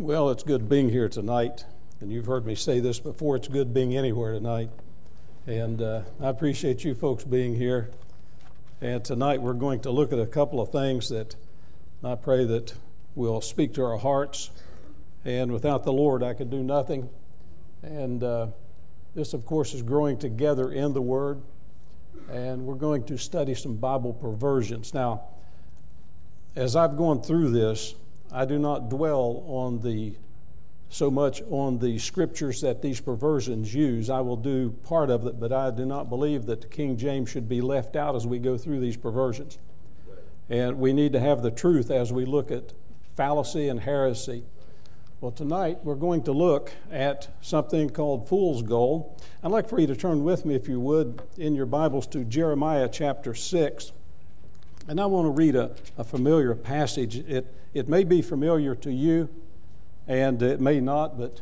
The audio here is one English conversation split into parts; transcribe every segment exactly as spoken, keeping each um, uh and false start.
Well, it's good being here tonight, and you've heard me say this before, it's good being anywhere tonight, and uh, I appreciate you folks being here, and tonight we're going to look at a couple of things that I pray that will speak to our hearts, and without the Lord I could do nothing, and uh, this, of course, is growing together in the Word, and we're going to study some Bible perversions. Now, as I've gone through this, I do not dwell on the so much on the scriptures that these perversions use. I will do part of it, but I do not believe that the King James should be left out as we go through these perversions. And we need to have the truth as we look at fallacy and heresy. Well, tonight we're going to look at something called fool's gold. I'd like for you to turn with me, if you would, in your Bibles to Jeremiah chapter six. And I want to read a, a familiar passage. It it may be familiar to you, and it may not, but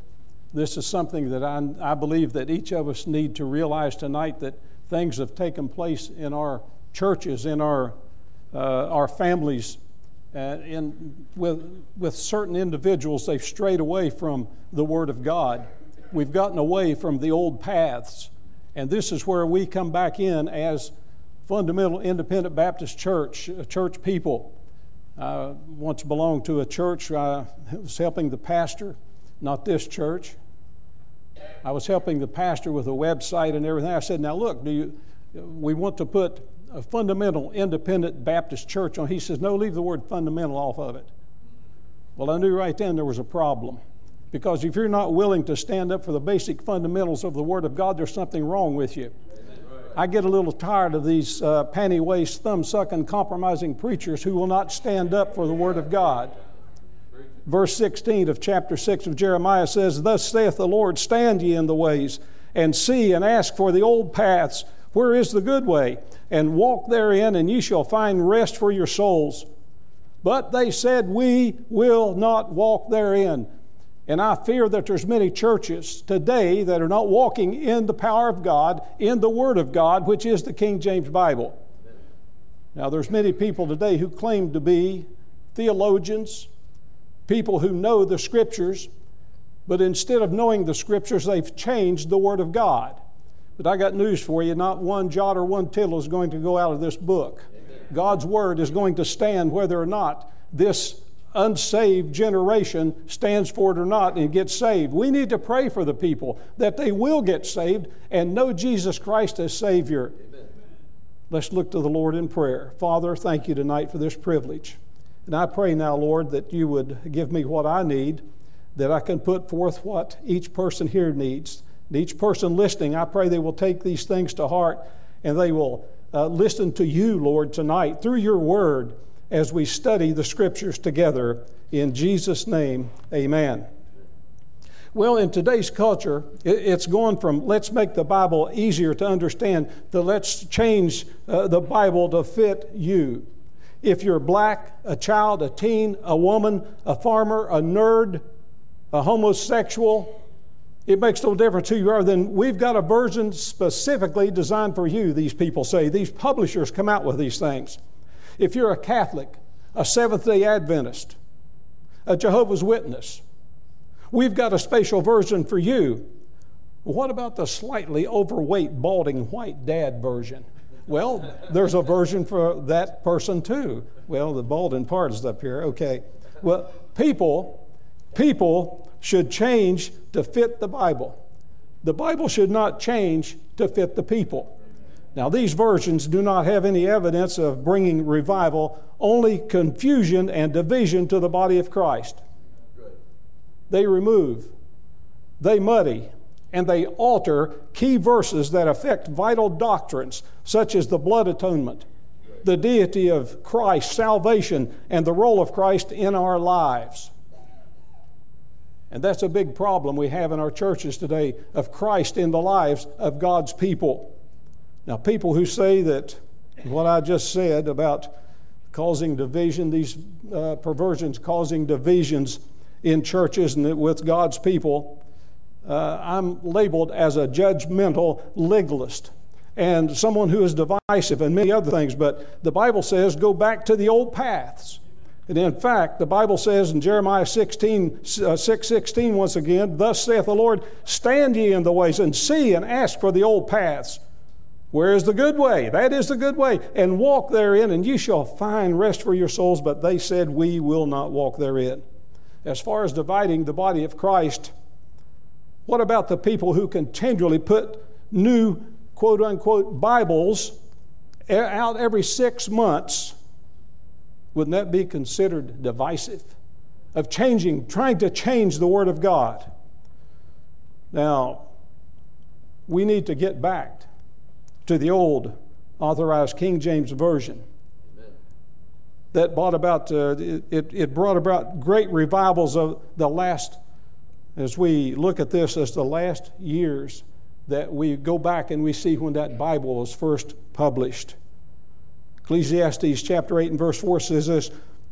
this is something that I, I believe that each of us need to realize tonight, that things have taken place in our churches, in our uh, our families, uh, in with with certain individuals. They've strayed away from the Word of God. We've gotten away from the old paths, and this is where we come back in as Fundamental Independent Baptist Church, church people. I once belonged to a church. I was helping the pastor, not this church. I was helping the pastor with a website and everything. I said, now look, do you? we want to put a Fundamental Independent Baptist Church on. He says, no, leave the word fundamental off of it. Well, I knew right then there was a problem, because if you're not willing to stand up for the basic fundamentals of the Word of God, there's something wrong with you. I get a little tired of these uh, panty-waist, thumb-sucking, compromising preachers who will not stand up for the Word of God. Verse sixteen of chapter six of Jeremiah says, Thus saith the Lord, stand ye in the ways, and see, and ask for the old paths, where is the good way? And walk therein, and ye shall find rest for your souls. But they said, we will not walk therein. And I fear that there's many churches today that are not walking in the power of God, in the Word of God, which is the King James Bible. Now, there's many people today who claim to be theologians, people who know the Scriptures, but instead of knowing the Scriptures, they've changed the Word of God. But I got news for you, not one jot or one tittle is going to go out of this book. God's Word is going to stand whether or not this unsaved generation stands for it or not and gets saved. We need to pray for the people that they will get saved and know Jesus Christ as Savior. Amen. Let's look to the Lord in prayer. Father, thank you tonight for this privilege. And I pray now, Lord, that you would give me what I need, that I can put forth what each person here needs. And each person listening, I pray they will take these things to heart and they will uh, listen to you, Lord, tonight through your Word, as we study the Scriptures together. In Jesus' name, amen. Well, in today's culture, it's gone from let's make the Bible easier to understand to let's change uh, the Bible to fit you. If you're black, a child, a teen, a woman, a farmer, a nerd, a homosexual, it makes no difference who you are. Then we've got a version specifically designed for you, these people say. These publishers come out with these things. If you're a Catholic, a Seventh-day Adventist, a Jehovah's Witness, we've got a special version for you. What about the slightly overweight, balding, white dad version? Well, there's a version for that person too. Well, the balding part is up here. Okay. Well, people, people should change to fit the Bible. The Bible should not change to fit the people. Now, these versions do not have any evidence of bringing revival, only confusion and division to the body of Christ. They remove, they muddy, and they alter key verses that affect vital doctrines, such as the blood atonement, the deity of Christ, salvation, and the role of Christ in our lives. And that's a big problem we have in our churches today, of Christ in the lives of God's people. Now, people who say that what I just said about causing division, these uh, perversions causing divisions in churches and with God's people, uh, I'm labeled as a judgmental legalist and someone who is divisive and many other things. But the Bible says, go back to the old paths. And in fact, the Bible says in Jeremiah sixteen, six sixteen, once again, "Thus saith the Lord, stand ye in the ways, and see, and ask for the old paths. Where is the good way? That is the good way. And walk therein, and you shall find rest for your souls. But they said, we will not walk therein." As far as dividing the body of Christ, what about the people who continually put new, quote-unquote, Bibles out every six months? Wouldn't that be considered divisive? Of changing, trying to change the Word of God. Now, we need to get back to the old authorized King James Version. Amen. That brought about, uh, it, it brought about great revivals of the last, as we look at this as the last years that we go back and we see when that Bible was first published. Ecclesiastes chapter eight and verse four says this,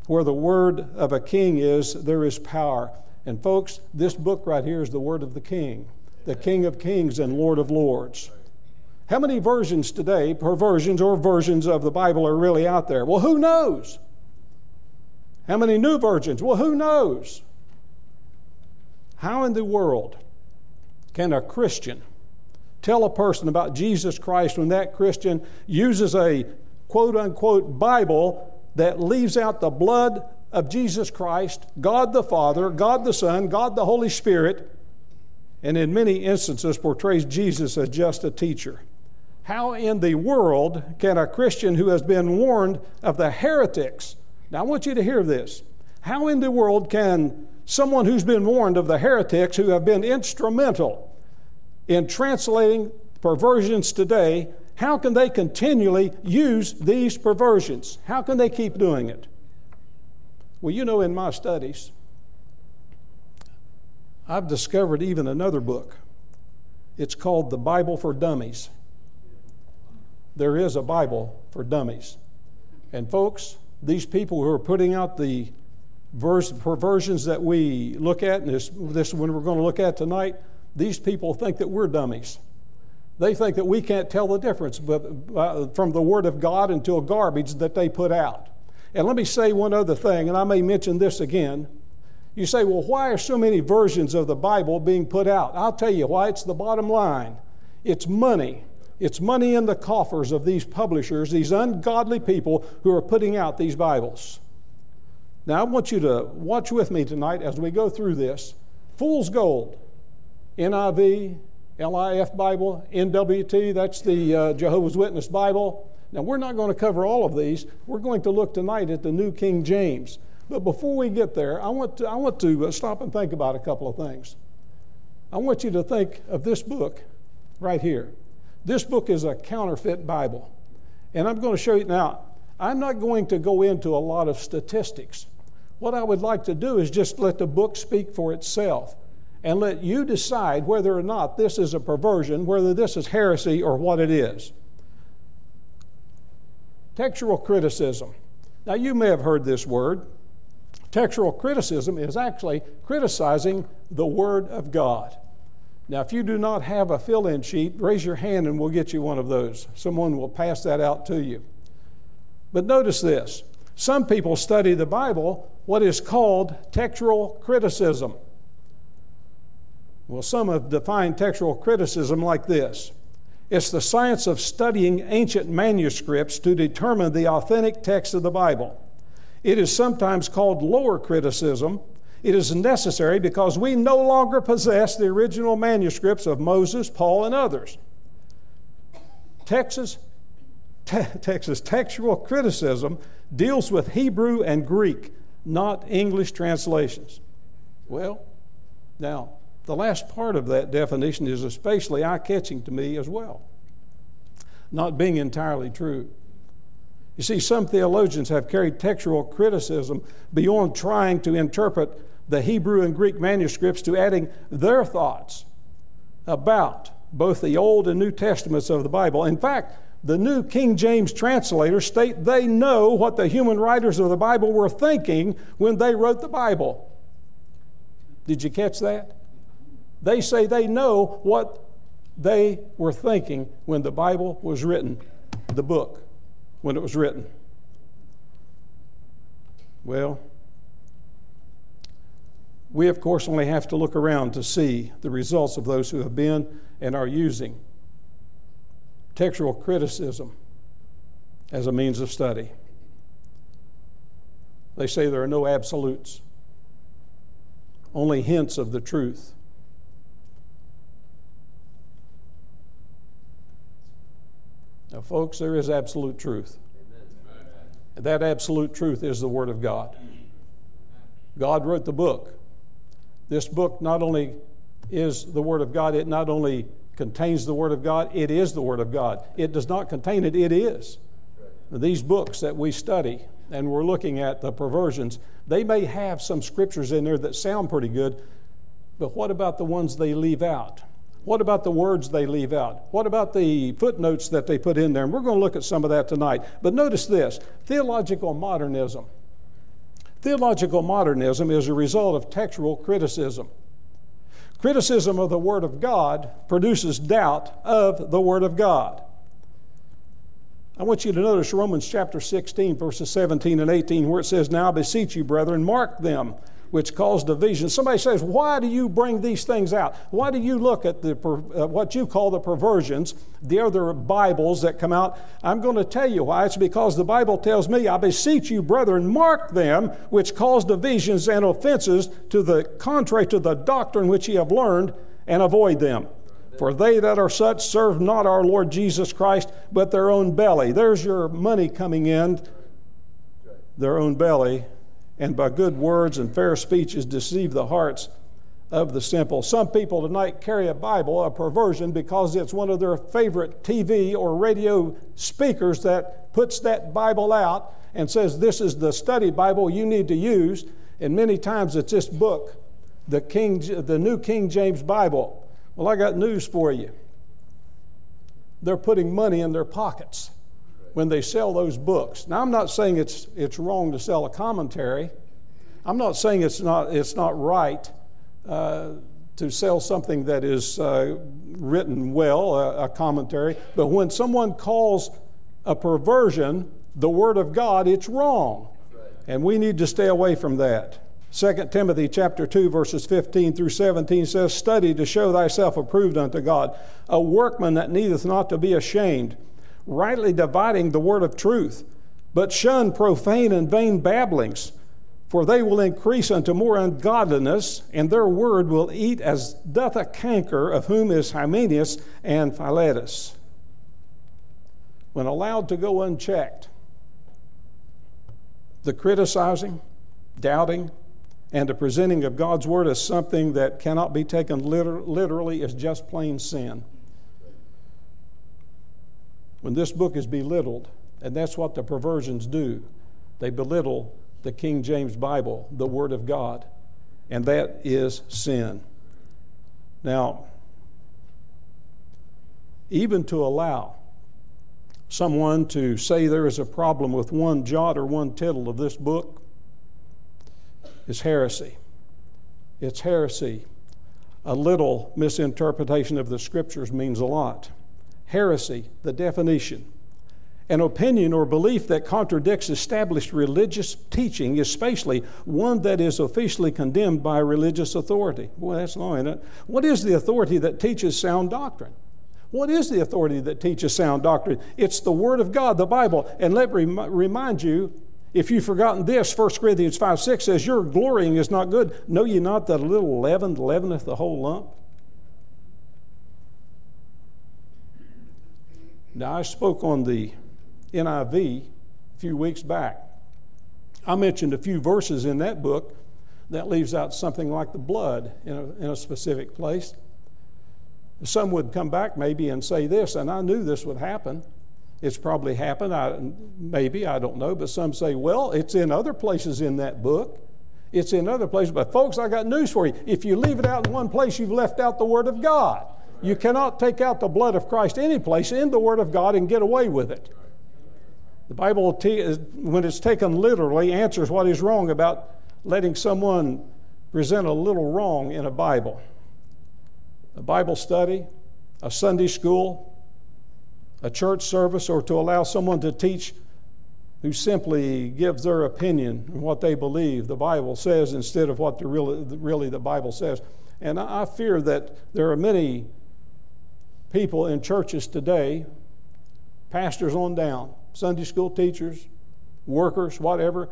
"Where the word of a king is, there is power." And folks, this book right here is the word of the king, the King of kings and Lord of lords. How many versions today, perversions or versions of the Bible are really out there? Well, who knows? How many new versions? Well, who knows? How in the world can a Christian tell a person about Jesus Christ when that Christian uses a quote-unquote Bible that leaves out the blood of Jesus Christ, God the Father, God the Son, God the Holy Spirit, and in many instances portrays Jesus as just a teacher? How in the world can a Christian who has been warned of the heretics, now I want you to hear this, how in the world can someone who's been warned of the heretics who have been instrumental in translating perversions today, how can they continually use these perversions? How can they keep doing it? Well, you know, in my studies, I've discovered even another book. It's called The Bible for Dummies. There is a Bible for Dummies. And folks, these people who are putting out the verse perversions that we look at, and this, this one we're going to look at tonight, these people think that we're dummies. They think that we can't tell the difference from the Word of God until garbage that they put out. And let me say one other thing, and I may mention this again. You say, well, why are so many versions of the Bible being put out? I'll tell you why. It's the bottom line. It's money. It's money in the coffers of these publishers, these ungodly people who are putting out these Bibles. Now, I want you to watch with me tonight as we go through this. Fool's Gold, N I V, L I F Bible, N W T, that's the uh, Jehovah's Witness Bible. Now, we're not going to cover all of these. We're going to look tonight at the New King James. But before we get there, I want to, I want to stop and think about a couple of things. I want you to think of this book right here. This book is a counterfeit Bible. And I'm going to show you now. I'm not going to go into a lot of statistics. What I would like to do is just let the book speak for itself. And let you decide whether or not this is a perversion, whether this is heresy or what it is. Textual criticism. Now, you may have heard this word. Textual criticism is actually criticizing the Word of God. Now, if you do not have a fill-in sheet, raise your hand and we'll get you one of those. Someone will pass that out to you. But notice this. Some people study the Bible what is called textual criticism. Well, some have defined textual criticism like this. It's the science of studying ancient manuscripts to determine the authentic text of the Bible. It is sometimes called lower criticism. It is necessary because we no longer possess the original manuscripts of Moses, Paul, and others. Texas, te- Texas textual criticism deals with Hebrew and Greek, not English translations. Well, now, the last part of that definition is especially eye-catching to me as well, not being entirely true. You see, some theologians have carried textual criticism beyond trying to interpret the Hebrew and Greek manuscripts to adding their thoughts about both the Old and New Testaments of the Bible. In fact, the New King James translators state they know what the human writers of the Bible were thinking when they wrote the Bible. Did you catch that? They say they know what they were thinking when the Bible was written, the book, when it was written. Well, we, of course, only have to look around to see the results of those who have been and are using textual criticism as a means of study. They say there are no absolutes, only hints of the truth. Now, folks, there is absolute truth. Amen. And that absolute truth is the Word of God. God wrote the book. This book not only is the Word of God, it not only contains the Word of God, it is the Word of God. It does not contain it, it is. These books that we study and we're looking at, the perversions, they may have some scriptures in there that sound pretty good, but what about the ones they leave out? What about the words they leave out? What about the footnotes that they put in there? And we're going to look at some of that tonight. But notice this, theological modernism. Theological modernism is a result of textual criticism. Criticism of the Word of God produces doubt of the Word of God. I want you to notice Romans chapter sixteen, verses seventeen and eighteen, where it says, "Now I beseech you, brethren, mark them which cause division." Somebody says, why do you bring these things out? Why do you look at the uh, what you call the perversions, the other Bibles that come out? I'm going to tell you why. It's because the Bible tells me, "I beseech you, brethren, mark them which cause divisions and offenses to the contrary to the doctrine which ye have learned, and avoid them. For they that are such serve not our Lord Jesus Christ, but their own belly." There's your money coming in, their own belly. "And by good words and fair speeches deceive the hearts of the simple." Some people tonight carry a Bible, a perversion, because it's one of their favorite T V or radio speakers that puts that Bible out and says, "This is the study Bible you need to use." And many times it's this book, the King, the New King James Bible. Well, I got news for you. They're putting money in their pockets when they sell those books. Now, I'm not saying it's it's wrong to sell a commentary. I'm not saying it's not it's not right uh, to sell something that is uh, written well, a, a commentary. But when someone calls a perversion the Word of God, it's wrong, and we need to stay away from that. Second Timothy chapter two, verses fifteen through seventeen says, "Study to show thyself approved unto God, a workman that needeth not to be ashamed, rightly dividing the word of truth. But shun profane and vain babblings, for they will increase unto more ungodliness, and their word will eat as doth a canker, of whom is Hymenaeus and Philetus." When allowed to go unchecked, the criticizing, doubting, and the presenting of God's word as something that cannot be taken liter- literally is just plain sin. When this book is belittled, and that's what the perversions do, they belittle the King James Bible, the Word of God, and that is sin. Now, even to allow someone to say there is a problem with one jot or one tittle of this book is heresy. It's heresy. A little misinterpretation of the Scriptures means a lot. Heresy, the definition. An opinion or belief that contradicts established religious teaching, especially one that is officially condemned by religious authority. Boy, that's long, isn't it? What is the authority that teaches sound doctrine? What is the authority that teaches sound doctrine? It's the Word of God, the Bible. And let me remind you, if you've forgotten this, First Corinthians five six says, "Your glorying is not good. Know ye not that a little leaven leaveneth the whole lump?" Now, I spoke on the N I V a few weeks back. I mentioned a few verses in that book that leaves out something like the blood in a, in a specific place. Some would come back maybe and say this, and I knew this would happen. It's probably happened, I, maybe, I don't know, but some say, well, it's in other places in that book. It's in other places. But folks, I got news for you. If you leave it out in one place, you've left out the Word of God. You cannot take out the blood of Christ any place in the Word of God and get away with it. The Bible, when it's taken literally, answers what is wrong about letting someone present a little wrong in a Bible. A Bible study, a Sunday school, a church service, or to allow someone to teach who simply gives their opinion and what they believe the Bible says instead of what the really, really the Bible says. And I fear that there are many people in churches today, pastors on down, Sunday school teachers, workers, whatever,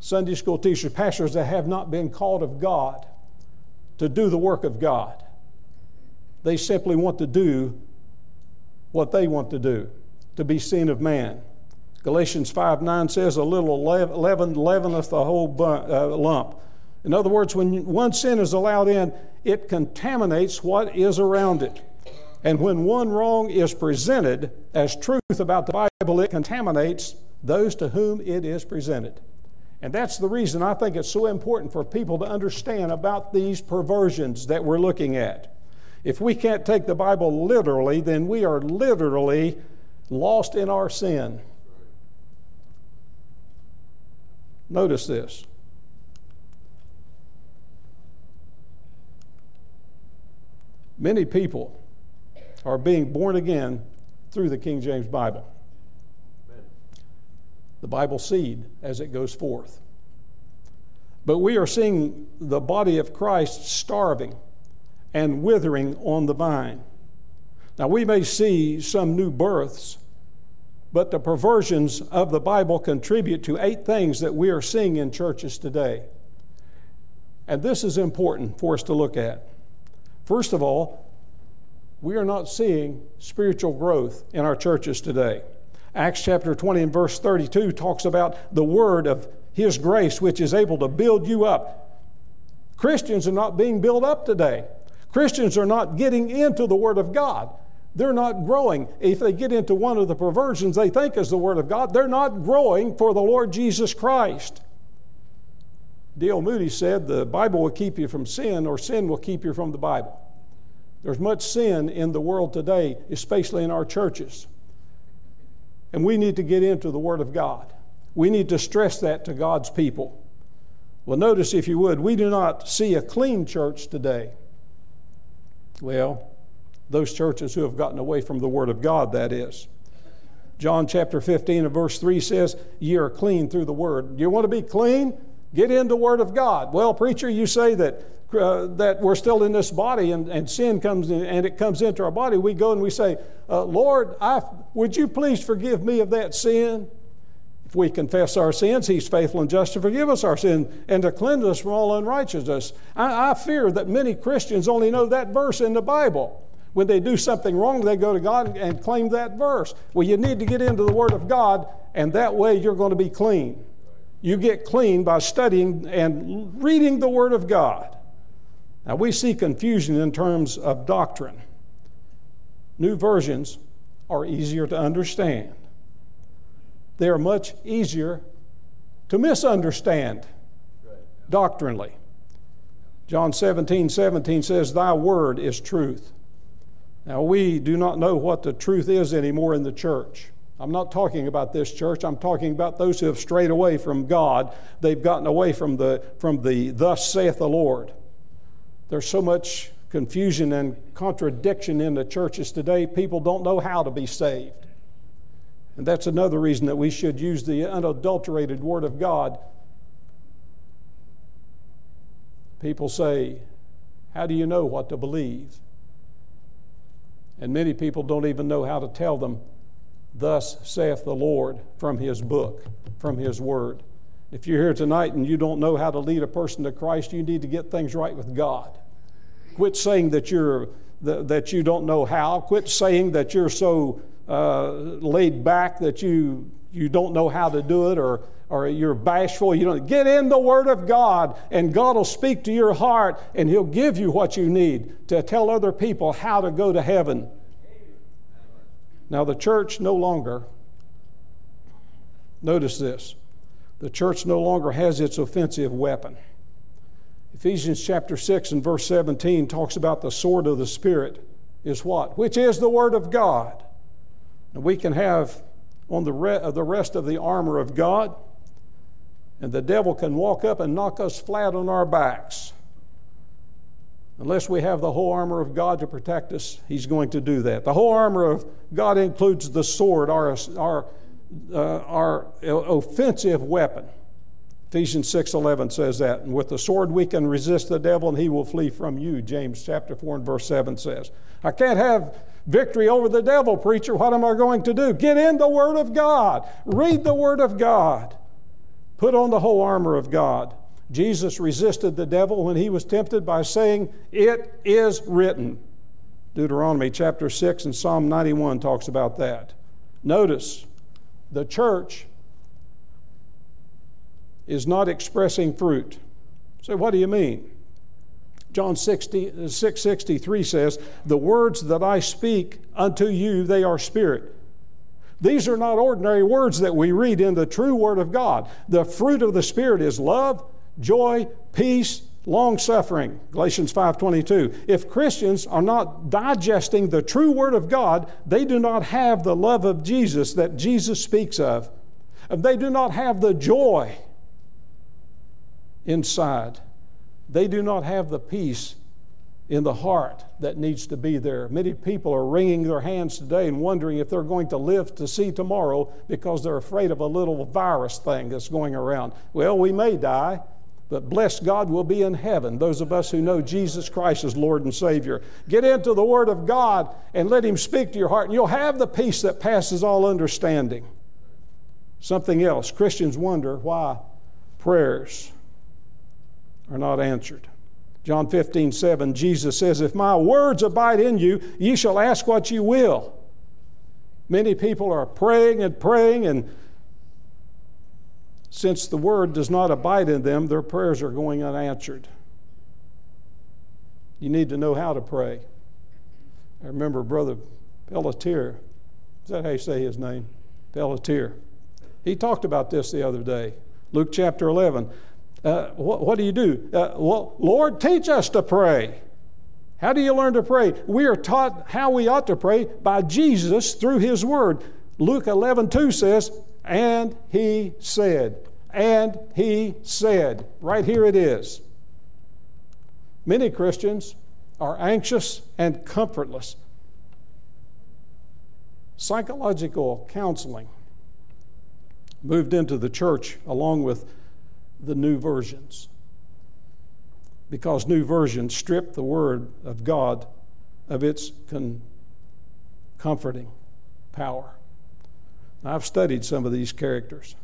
Sunday school teachers, pastors that have not been called of God to do the work of God. They simply want to do what they want to do, to be seen of man. Galatians five nine says, a little leaven leaveneth the whole lump. In other words, when one sin is allowed in, it contaminates what is around it. And when one wrong is presented as truth about the Bible, it contaminates those to whom it is presented. And that's the reason I think it's so important for people to understand about these perversions that we're looking at. If we can't take the Bible literally, then we are literally lost in our sin. Notice this. Many people are being born again through the King James Bible. Amen. The Bible seed as it goes forth. But we are seeing the body of Christ starving and withering on the vine. Now we may see some new births, but the perversions of the Bible contribute to eight things that we are seeing in churches today. And this is important for us to look at. First of all, we are not seeing spiritual growth in our churches today. Acts chapter twenty and verse thirty-two talks about the word of His grace, which is able to build you up. Christians are not being built up today. Christians are not getting into the Word of God. They're not growing. If they get into one of the perversions they think is the Word of God, they're not growing for the Lord Jesus Christ. D L Moody said, the Bible will keep you from sin, or sin will keep you from the Bible. There's much sin in the world today, especially in our churches. And we need to get into the Word of God. We need to stress that to God's people. Well, notice, if you would, we do not see a clean church today. Well, those churches who have gotten away from the Word of God, that is. John chapter fifteen and verse three says, ye are clean through the Word. You want to be clean? Get into the Word of God. Well, preacher, you say that Uh, that we're still in this body, and, and sin comes in, and it comes into our body. We go and we say, uh, Lord, I, would you please forgive me of that sin? If we confess our sins, He's faithful and just to forgive us our sin and to cleanse us from all unrighteousness. I, I fear that many Christians only know that verse in the Bible. When they do something wrong, they go to God and claim that verse. Well, you need to get into the Word of God, and that way you're going to be clean. You get clean by studying and reading the Word of God. Now, we see confusion in terms of doctrine. New versions are easier to understand. They are much easier to misunderstand doctrinally. John seventeen seventeen says, thy word is truth. Now, we do not know what the truth is anymore in the church. I'm not talking about this church. I'm talking about those who have strayed away from God. They've gotten away from the, from the thus saith the Lord. There's so much confusion and contradiction in the churches today. People don't know how to be saved. And that's another reason that we should use the unadulterated Word of God. People say, how do you know what to believe? And many people don't even know how to tell them, thus saith the Lord, from His book, from His Word. If you're here tonight and you don't know how to lead a person to Christ, you need to get things right with God. Quit saying that you're that you don't know how. Quit saying that you're so uh, laid back that you you don't know how to do it, or or you're bashful. You don't get in the Word of God, and God will speak to your heart, and He'll give you what you need to tell other people how to go to heaven. Now the church no longer. Notice this. The church no longer has its offensive weapon. Ephesians chapter six and verse seventeen talks about the sword of the Spirit is what? Which is the Word of God. And we can have on the rest of the armor of God, and the devil can walk up and knock us flat on our backs. Unless we have the whole armor of God to protect us, he's going to do that. The whole armor of God includes the sword, our, our uh, our offensive weapon. Ephesians six eleven says that. And with the sword we can resist the devil and he will flee from you, James chapter four and verse seven says. I can't have victory over the devil, preacher. What am I going to do? Get in the Word of God. Read the Word of God. Put on the whole armor of God. Jesus resisted the devil when he was tempted by saying, "It is written." Deuteronomy chapter six and Psalm ninety-one talks about that. Notice, the church is not expressing fruit. So what do you mean? John six sixty-three says, "The words that I speak unto you, they are spirit." These are not ordinary words that we read in the true Word of God. The fruit of the Spirit is love, joy, peace, long-suffering, Galatians five twenty-two. If Christians are not digesting the true Word of God, they do not have the love of Jesus that Jesus speaks of. They do not have the joy inside. They do not have the peace in the heart that needs to be there. Many people are wringing their hands today and wondering if they're going to live to see tomorrow because they're afraid of a little virus thing that's going around. Well, we may die, but bless God, we'll be in heaven, those of us who know Jesus Christ as Lord and Savior. Get into the Word of God and let Him speak to your heart, and you'll have the peace that passes all understanding. Something else, Christians wonder why prayers are not answered. John fifteen seven, Jesus says, "If my words abide in you, ye shall ask what you will." Many people are praying and praying, and since the word does not abide in them, their prayers are going unanswered. You need to know how to pray. I remember Brother Pelletier, is that how you say his name? Pelletier. He talked about this the other day, Luke chapter eleven. Uh, what, what do you do? Uh, well, Lord, teach us to pray. How do you learn to pray? We are taught how we ought to pray by Jesus through His Word. Luke eleven two says, "And He said," and He said. Right here it is. Many Christians are anxious and comfortless. Psychological counseling moved into the church along with the new versions, because new versions strip the Word of God of its con- comforting power. Now, I've studied some of these characters,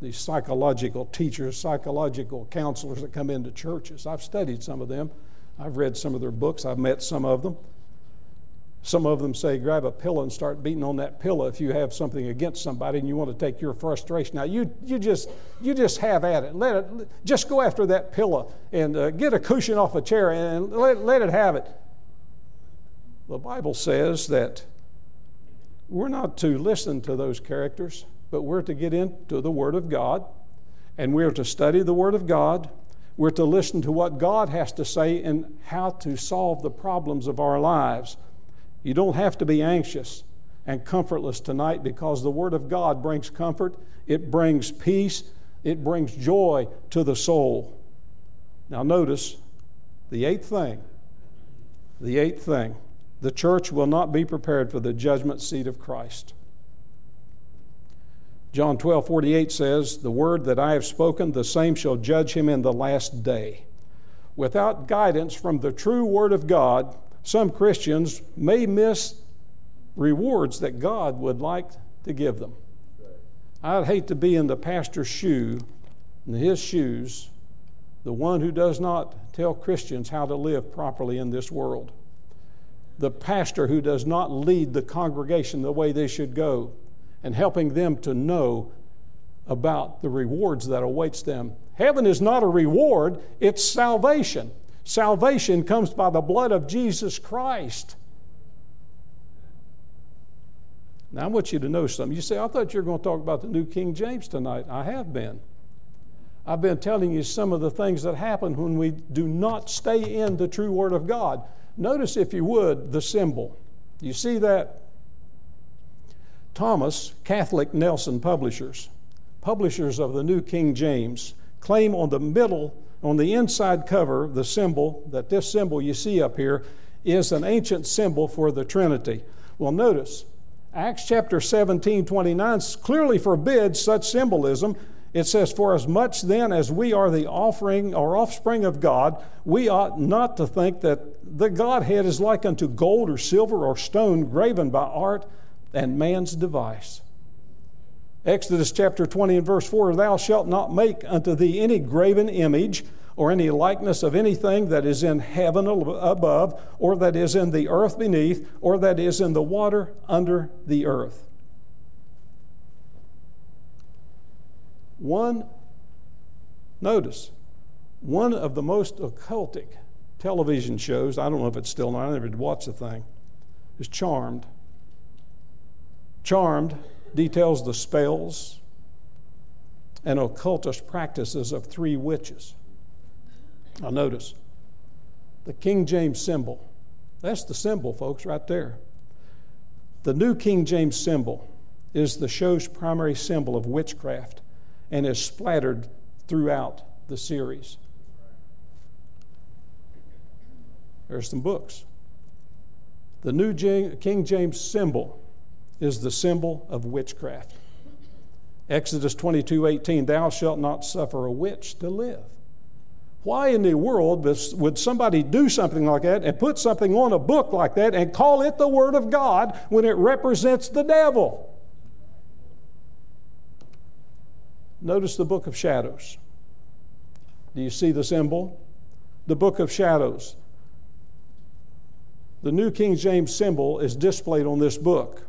these psychological teachers, psychological counselors that come into churches. I've studied some of them. I've read some of their books. I've met some of them. Some of them say, grab a pillow and start beating on that pillow if you have something against somebody and you want to take your frustration out. You you just you just have at it. Let it just go after that pillow and uh, get a cushion off a chair and let let it have it. The Bible says that we're not to listen to those characters, but we're to get into the Word of God, and we're to study the Word of God. We're to listen to what God has to say and how to solve the problems of our lives. You don't have to be anxious and comfortless tonight, because the Word of God brings comfort, it brings peace, it brings joy to the soul. Now notice the eighth thing, the eighth thing, the church will not be prepared for the judgment seat of Christ. John twelve forty-eight says, "The word that I have spoken, the same shall judge him in the last day." Without guidance from the true Word of God, some Christians may miss rewards that God would like to give them. I'd hate to be in the pastor's shoe, in his shoes, the one who does not tell Christians how to live properly in this world, the pastor who does not lead the congregation the way they should go and helping them to know about the rewards that awaits them. Heaven is not a reward, it's salvation. Salvation comes by the blood of Jesus Christ. Now, I want you to know something. You say, I thought you were going to talk about the New King James tonight. I have been. I've been telling you some of the things that happen when we do not stay in the true Word of God. Notice, if you would, the symbol. You see that? Thomas, Catholic Nelson Publishers, publishers of the New King James, claim on the middle On the inside cover, the symbol, that this symbol you see up here is an ancient symbol for the Trinity. Well, notice, Acts chapter seventeen, twenty-nine clearly forbids such symbolism. It says, "For as much then as we are the offering or offspring of God, we ought not to think that the Godhead is like unto gold or silver or stone graven by art and man's device." Exodus chapter twenty and verse four, "Thou shalt not make unto thee any graven image or any likeness of anything that is in heaven above, or that is in the earth beneath, or that is in the water under the earth." One, notice, one of the most occultic television shows, I don't know if it's still on, I never watched the thing, is Charmed. Charmed details the spells and occultist practices of three witches. Now notice, the King James symbol, that's the symbol, folks, right there. The New King James symbol is the show's primary symbol of witchcraft and is splattered throughout the series. There's some books. The New King James symbol is the symbol of witchcraft. Exodus twenty-two, eighteen, "Thou shalt not suffer a witch to live." Why in the world would somebody do something like that and put something on a book like that and call it the Word of God when it represents the devil? Notice the Book of Shadows. Do you see the symbol? The Book of Shadows. The New King James symbol is displayed on this book.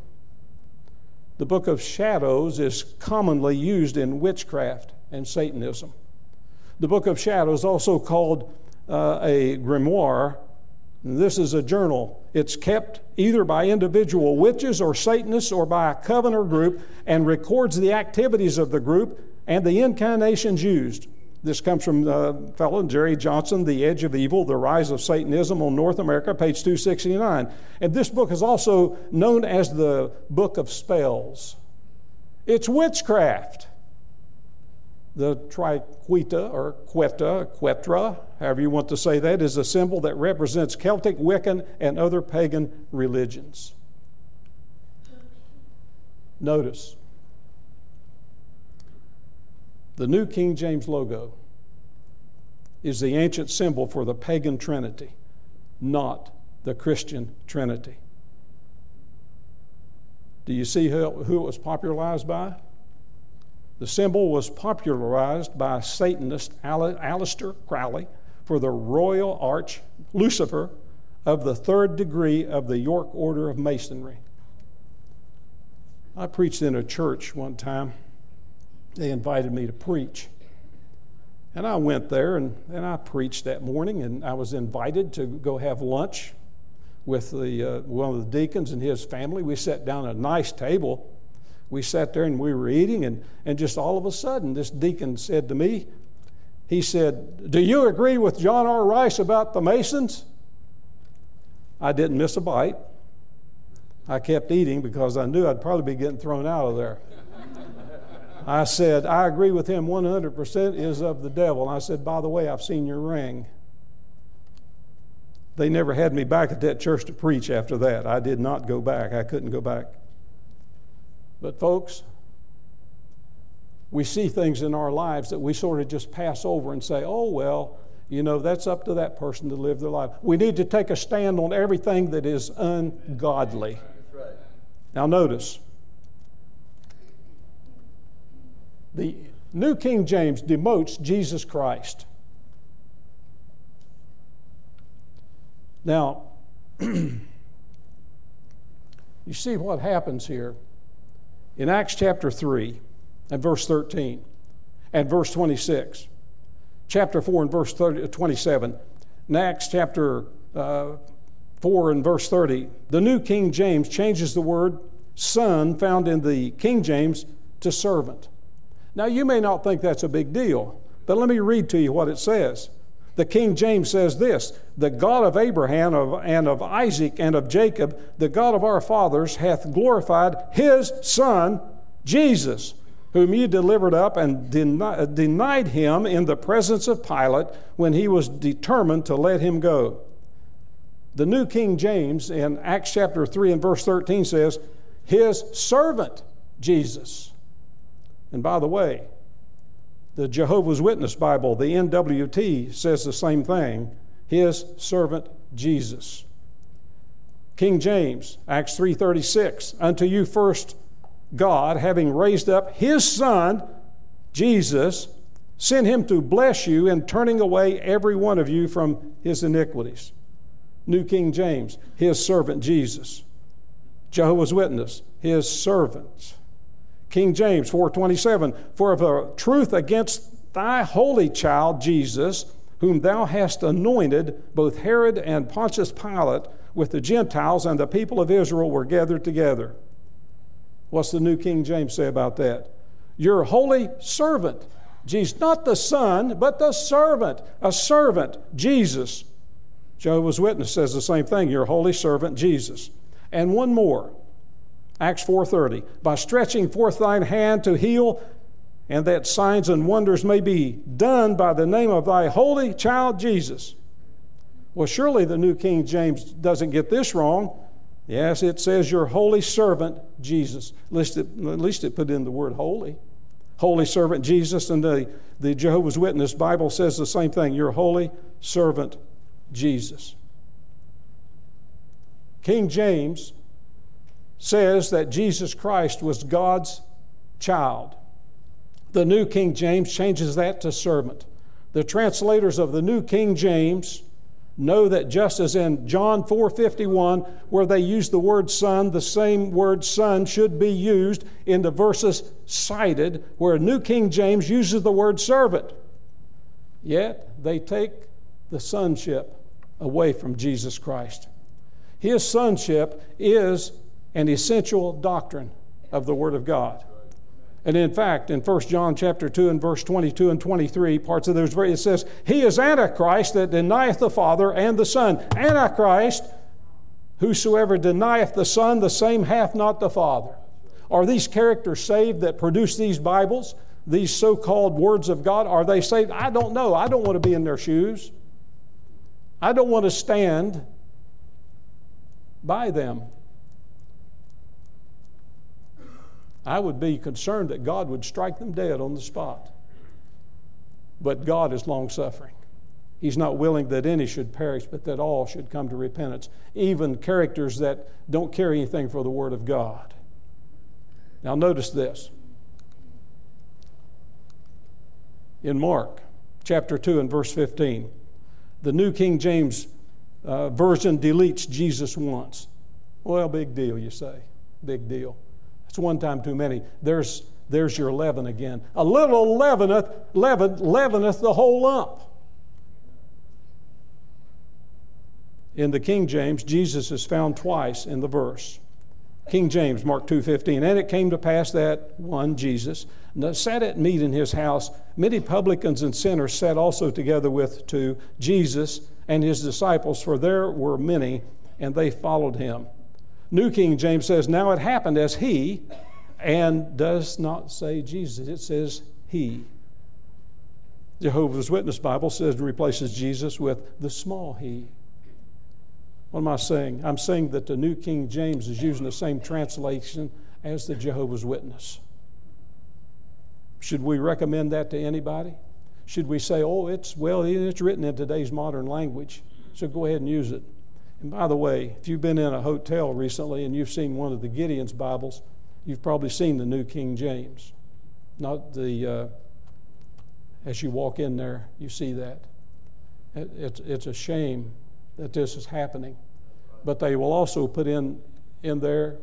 The Book of Shadows is commonly used in witchcraft and Satanism. The Book of Shadows, also called uh, a grimoire, and this is a journal. It's kept either by individual witches or Satanists or by a coven or group, and records the activities of the group and the incarnations used. This comes from uh, fellow Jerry Johnson, The Edge of Evil, The Rise of Satanism on North America, page two sixty-nine. And this book is also known as the Book of Spells. It's witchcraft. The triqueta or quetta, quetra, however you want to say that, is a symbol that represents Celtic, Wiccan, and other pagan religions. Notice, the New King James logo is the ancient symbol for the pagan Trinity, not the Christian Trinity. Do you see who, who it was popularized by? The symbol was popularized by Satanist Aleister Crowley for the royal arch Lucifer of the third degree of the York Order of Masonry. I preached in a church one time. They invited me to preach. And I went there and, and I preached that morning, and I was invited to go have lunch with the, uh, one of the deacons and his family. We sat down at a nice table. We sat there and we were eating, and, and just all of a sudden this deacon said to me, he said, "Do you agree with John R. Rice about the Masons?" I didn't miss a bite. I kept eating because I knew I'd probably be getting thrown out of there. I said, "I agree with him one hundred percent, is of the devil." And I said, "By the way, I've seen your ring." They never had me back at that church to preach after that. I did not go back. I couldn't go back. But folks, we see things in our lives that we sort of just pass over and say, "Oh, well, you know, that's up to that person to live their life." We need to take a stand on everything that is ungodly. That's right. Now notice, the New King James demotes Jesus Christ. Now, you see what happens here. In Acts chapter three and verse thirteen and verse twenty-six, chapter four and verse twenty-seven, and Acts chapter uh, four and verse thirty, the New King James changes the word son found in the King James to servant. Now you may not think that's a big deal, but let me read to you what it says. The King James says this, "The God of Abraham and of Isaac and of Jacob, the God of our fathers, hath glorified his Son, Jesus, whom ye delivered up and denied him in the presence of Pilate when he was determined to let him go." The New King James in Acts chapter three and verse thirteen says, his servant Jesus. And by the way, the Jehovah's Witness Bible, the N W T, says the same thing, his servant Jesus. King James, Acts three thirty-six, unto you first God, having raised up his son, Jesus, sent him to bless you in turning away every one of you from his iniquities. New King James, his servant Jesus. Jehovah's Witness, his servants. King James four twenty-seven, for the truth against thy holy child Jesus, whom thou hast anointed, both Herod and Pontius Pilate, with the Gentiles and the people of Israel were gathered together. What's the New King James say about that? Your holy servant, Jesus, not the son, but the servant, a servant, Jesus. Jehovah's Witness says the same thing, your holy servant, Jesus. And one more, Acts four thirty, by stretching forth thine hand to heal, and that signs and wonders may be done by the name of thy holy child, Jesus. Well, surely the New King James doesn't get this wrong. Yes, it says your holy servant, Jesus. At least it, at least it put in the word holy. Holy servant Jesus, and the, the Jehovah's Witness Bible says the same thing, your holy servant Jesus. King James says that Jesus Christ was God's child. The New King James changes that to servant. The translators of the New King James know that just as in John four fifty-one, where they use the word son, the same word son should be used in the verses cited, where New King James uses the word servant. Yet they take the sonship away from Jesus Christ. His sonship is an essential doctrine of the Word of God. And in fact, in First John chapter two and verse twenty-two and twenty-three, parts of those verses, it says, he is Antichrist that denieth the Father and the Son. Antichrist, whosoever denieth the Son, the same hath not the Father. Are these characters saved that produce these Bibles, these so-called words of God? Are they saved? I don't know. I don't want to be in their shoes. I don't want to stand by them. I would be concerned that God would strike them dead on the spot. But God is long-suffering. He's not willing that any should perish, but that all should come to repentance, even characters that don't carry anything for the Word of God. Now notice this. In Mark chapter two and verse fifteen, the New King James uh, Version deletes Jesus once. Well, big deal, you say. Big deal. It's one time too many. There's, there's your leaven again. A little leaveneth, leaven, leaveneth the whole lump. In the King James, Jesus is found twice in the verse. King James, Mark two fifteen, and it came to pass that one, Jesus, sat at meat in his house. Many publicans and sinners sat also together with two, Jesus and his disciples, for there were many, and they followed him. New King James says, now it happened as he, and does not say Jesus. It says he. Jehovah's Witness Bible says, replaces Jesus with the small he. What am I saying? I'm saying that the New King James is using the same translation as the Jehovah's Witness. Should we recommend that to anybody? Should we say, oh, it's, well, it's written in today's modern language, so go ahead and use it. And by the way, if you've been in a hotel recently and you've seen one of the Gideon's Bibles, you've probably seen the New King James. Not the, uh, as you walk in there, you see that. It, it's, it's a shame that this is happening. But they will also put in, in there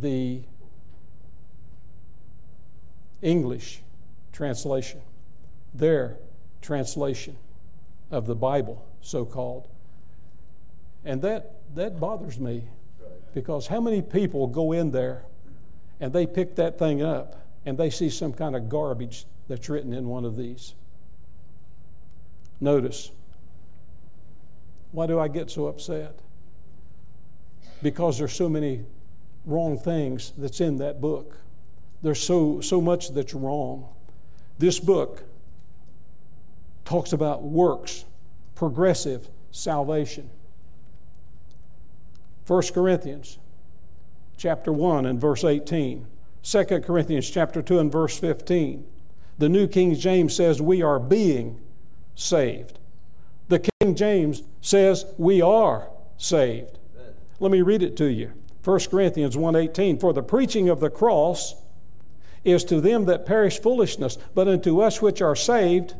the English translation, their translation of the Bible, so-called. And that, that bothers me, because how many people go in there and they pick that thing up and they see some kind of garbage that's written in one of these? Notice, why do I get so upset? Because there's so many wrong things that's in that book. There's so, so much that's wrong. This book talks about works, progressive salvation. First Corinthians chapter one and verse eighteen. Second Corinthians chapter two and verse fifteen. The New King James says we are being saved. The King James says we are saved. Amen. Let me read it to you. First Corinthians one eighteen, for the preaching of the cross is to them that perish foolishness, but unto us which are saved,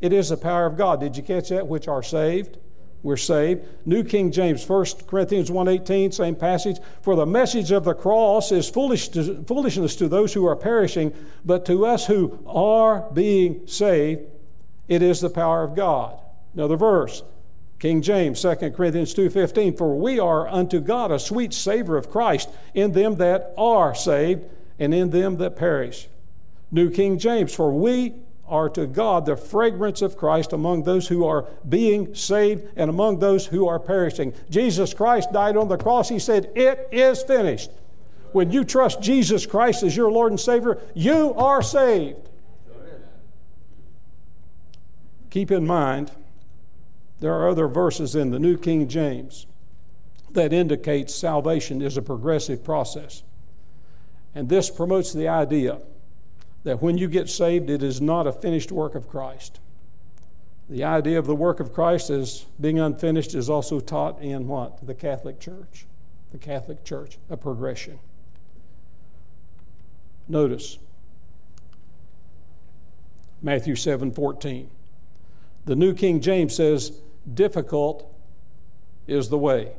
it is the power of God. Did you catch that? Which are saved. We're saved. New King James, First Corinthians one eighteen, same passage. For the message of the cross is foolish to, foolishness to those who are perishing, but to us who are being saved, it is the power of God. Another verse, King James, Second Corinthians two fifteen, for we are unto God a sweet savor of Christ in them that are saved and in them that perish. New King James, for we are to God the fragrance of Christ among those who are being saved and among those who are perishing. Jesus Christ died on the cross. He said, it is finished. When you trust Jesus Christ as your Lord and Savior, you are saved. Amen. Keep in mind, there are other verses in the New King James that indicate salvation is a progressive process. And this promotes the idea that when you get saved, it is not a finished work of Christ. The idea of the work of Christ as being unfinished is also taught in what? The Catholic Church. The Catholic Church, a progression. Notice Matthew seven fourteen. The New King James says, difficult is the way.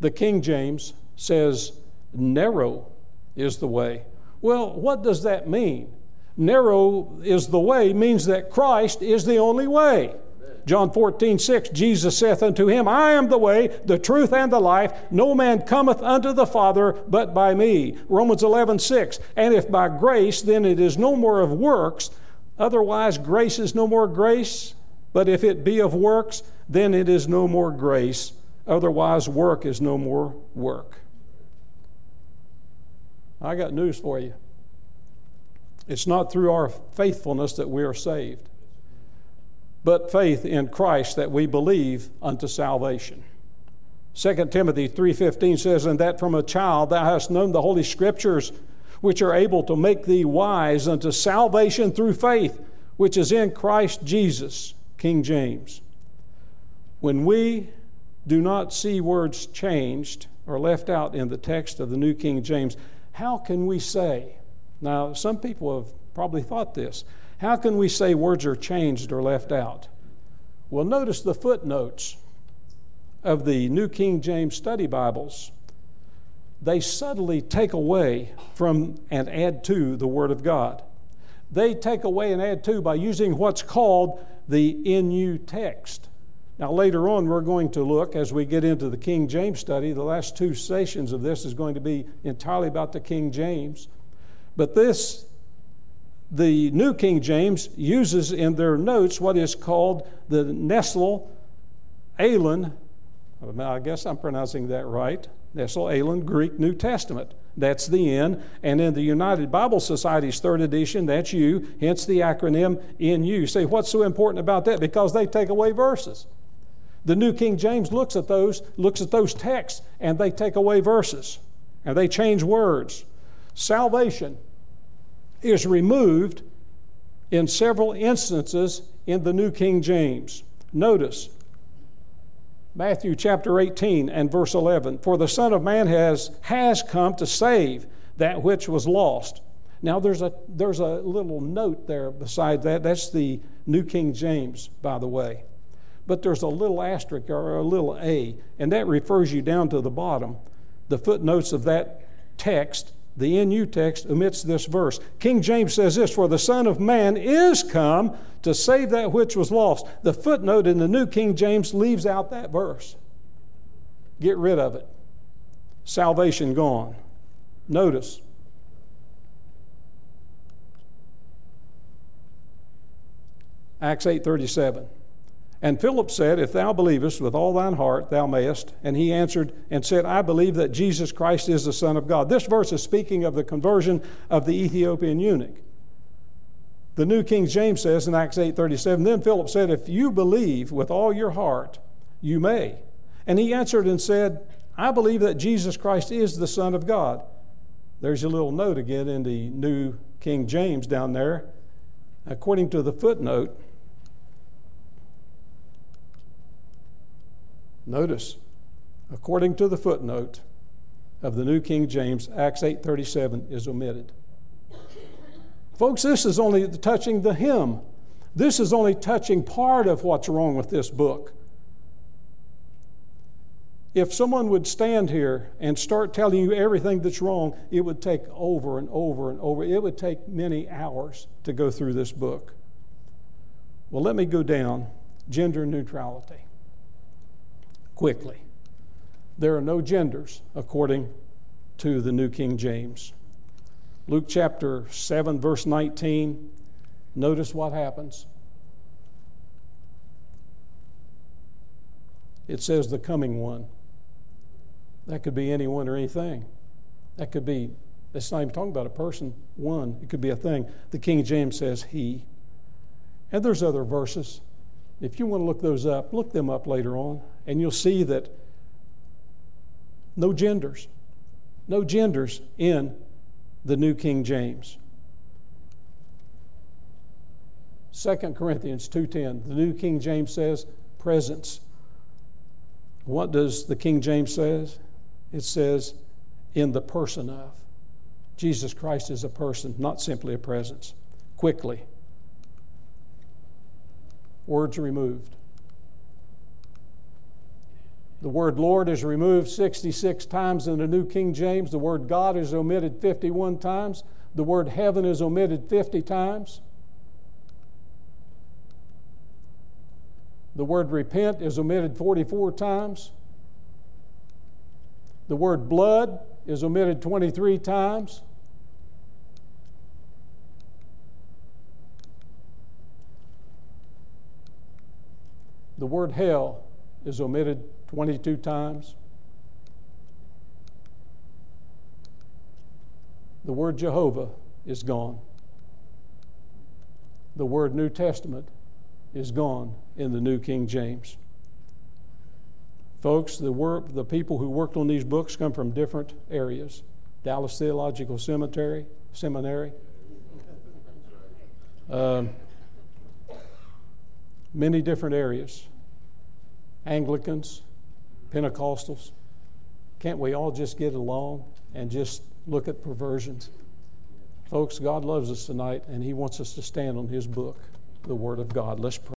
The King James says, narrow is the way. Well, what does that mean? Narrow is the way means that Christ is the only way. John fourteen six, Jesus saith unto him, I am the way, the truth, and the life. No man cometh unto the Father but by me. Romans eleven six, and if by grace, then it is no more of works. Otherwise, grace is no more grace. But if it be of works, then it is no more grace. Otherwise, work is no more work. I got news for you. It's not through our faithfulness that we are saved, but faith in Christ that we believe unto salvation. Second Timothy three fifteen says, and that from a child thou hast known the holy scriptures, which are able to make thee wise unto salvation through faith, which is in Christ Jesus, King James. When we do not see words changed or left out in the text of the New King James, how can we say, now some people have probably thought this, how can we say words are changed or left out? Well, notice the footnotes of the New King James Study Bibles. They subtly take away from and add to the Word of God. They take away and add to by using what's called the N U text. Now later on we're going to look, as we get into the King James study, the last two sessions of this is going to be entirely about the King James. But this, the New King James uses in their notes what is called the Nestle Aland, I guess I'm pronouncing that right, Nestle Aland Greek New Testament. That's the N, and in the United Bible Society's third edition, that's U, hence the acronym N U. Say, what's so important about that? Because they take away verses. The New King James looks at those, looks at those texts, and they take away verses, and they change words. Salvation is removed in several instances in the New King James. Notice Matthew chapter eighteen and verse eleven, for the Son of Man has has come to save that which was lost. Now there's a there's a little note there beside that. That's the New King James, by the way. But there's a little asterisk or a little A, and that refers you down to the bottom. The footnotes of that text, the N U text, omits this verse. King James says this, for the Son of Man is come to save that which was lost. The footnote in the New King James leaves out that verse. Get rid of it. Salvation gone. Notice Acts eight thirty-seven. And Philip said, if thou believest with all thine heart, thou mayest. And he answered and said, I believe that Jesus Christ is the Son of God. This verse is speaking of the conversion of the Ethiopian eunuch. The New King James says in Acts eight thirty-seven, then Philip said, if you believe with all your heart, you may. And he answered and said, I believe that Jesus Christ is the Son of God. There's a little note again in the New King James down there. According to the footnote, notice, according to the footnote of the New King James, Acts eight thirty-seven is omitted. Folks, this is only touching the hymn. This is only touching part of what's wrong with this book. If someone would stand here and start telling you everything that's wrong, it would take over and over and over. It would take many hours to go through this book. Well, let me go down. Gender neutrality. Quickly. There are no genders according to the New King James. Luke chapter seven, verse nineteen. Notice what happens. It says the coming one. That could be anyone or anything. That could be, it's not even talking about a person, one. It could be a thing. The King James says he. And there's other verses. If you want to look those up, look them up later on, and you'll see that no genders, no genders in the New King James. Second Corinthians two ten, the New King James says presence. What does the King James says? It says, in the person of. Jesus Christ is a person, not simply a presence. Quickly. Words removed. The word Lord is removed sixty-six times in the New King James. The word God is omitted fifty-one times. The word heaven is omitted fifty times. The word repent is omitted forty-four times. The word blood is omitted twenty-three times. The word hell is omitted twenty-two times. The word Jehovah is gone. The word New Testament is gone in the New King James. Folks, the work, the people who worked on these books come from different areas. Dallas Theological Seminary, Seminary. Um, many different areas. Anglicans, Pentecostals. Can't we all just get along and just look at perversions? Folks, God loves us tonight, and He wants us to stand on His book, the Word of God. Let's pray.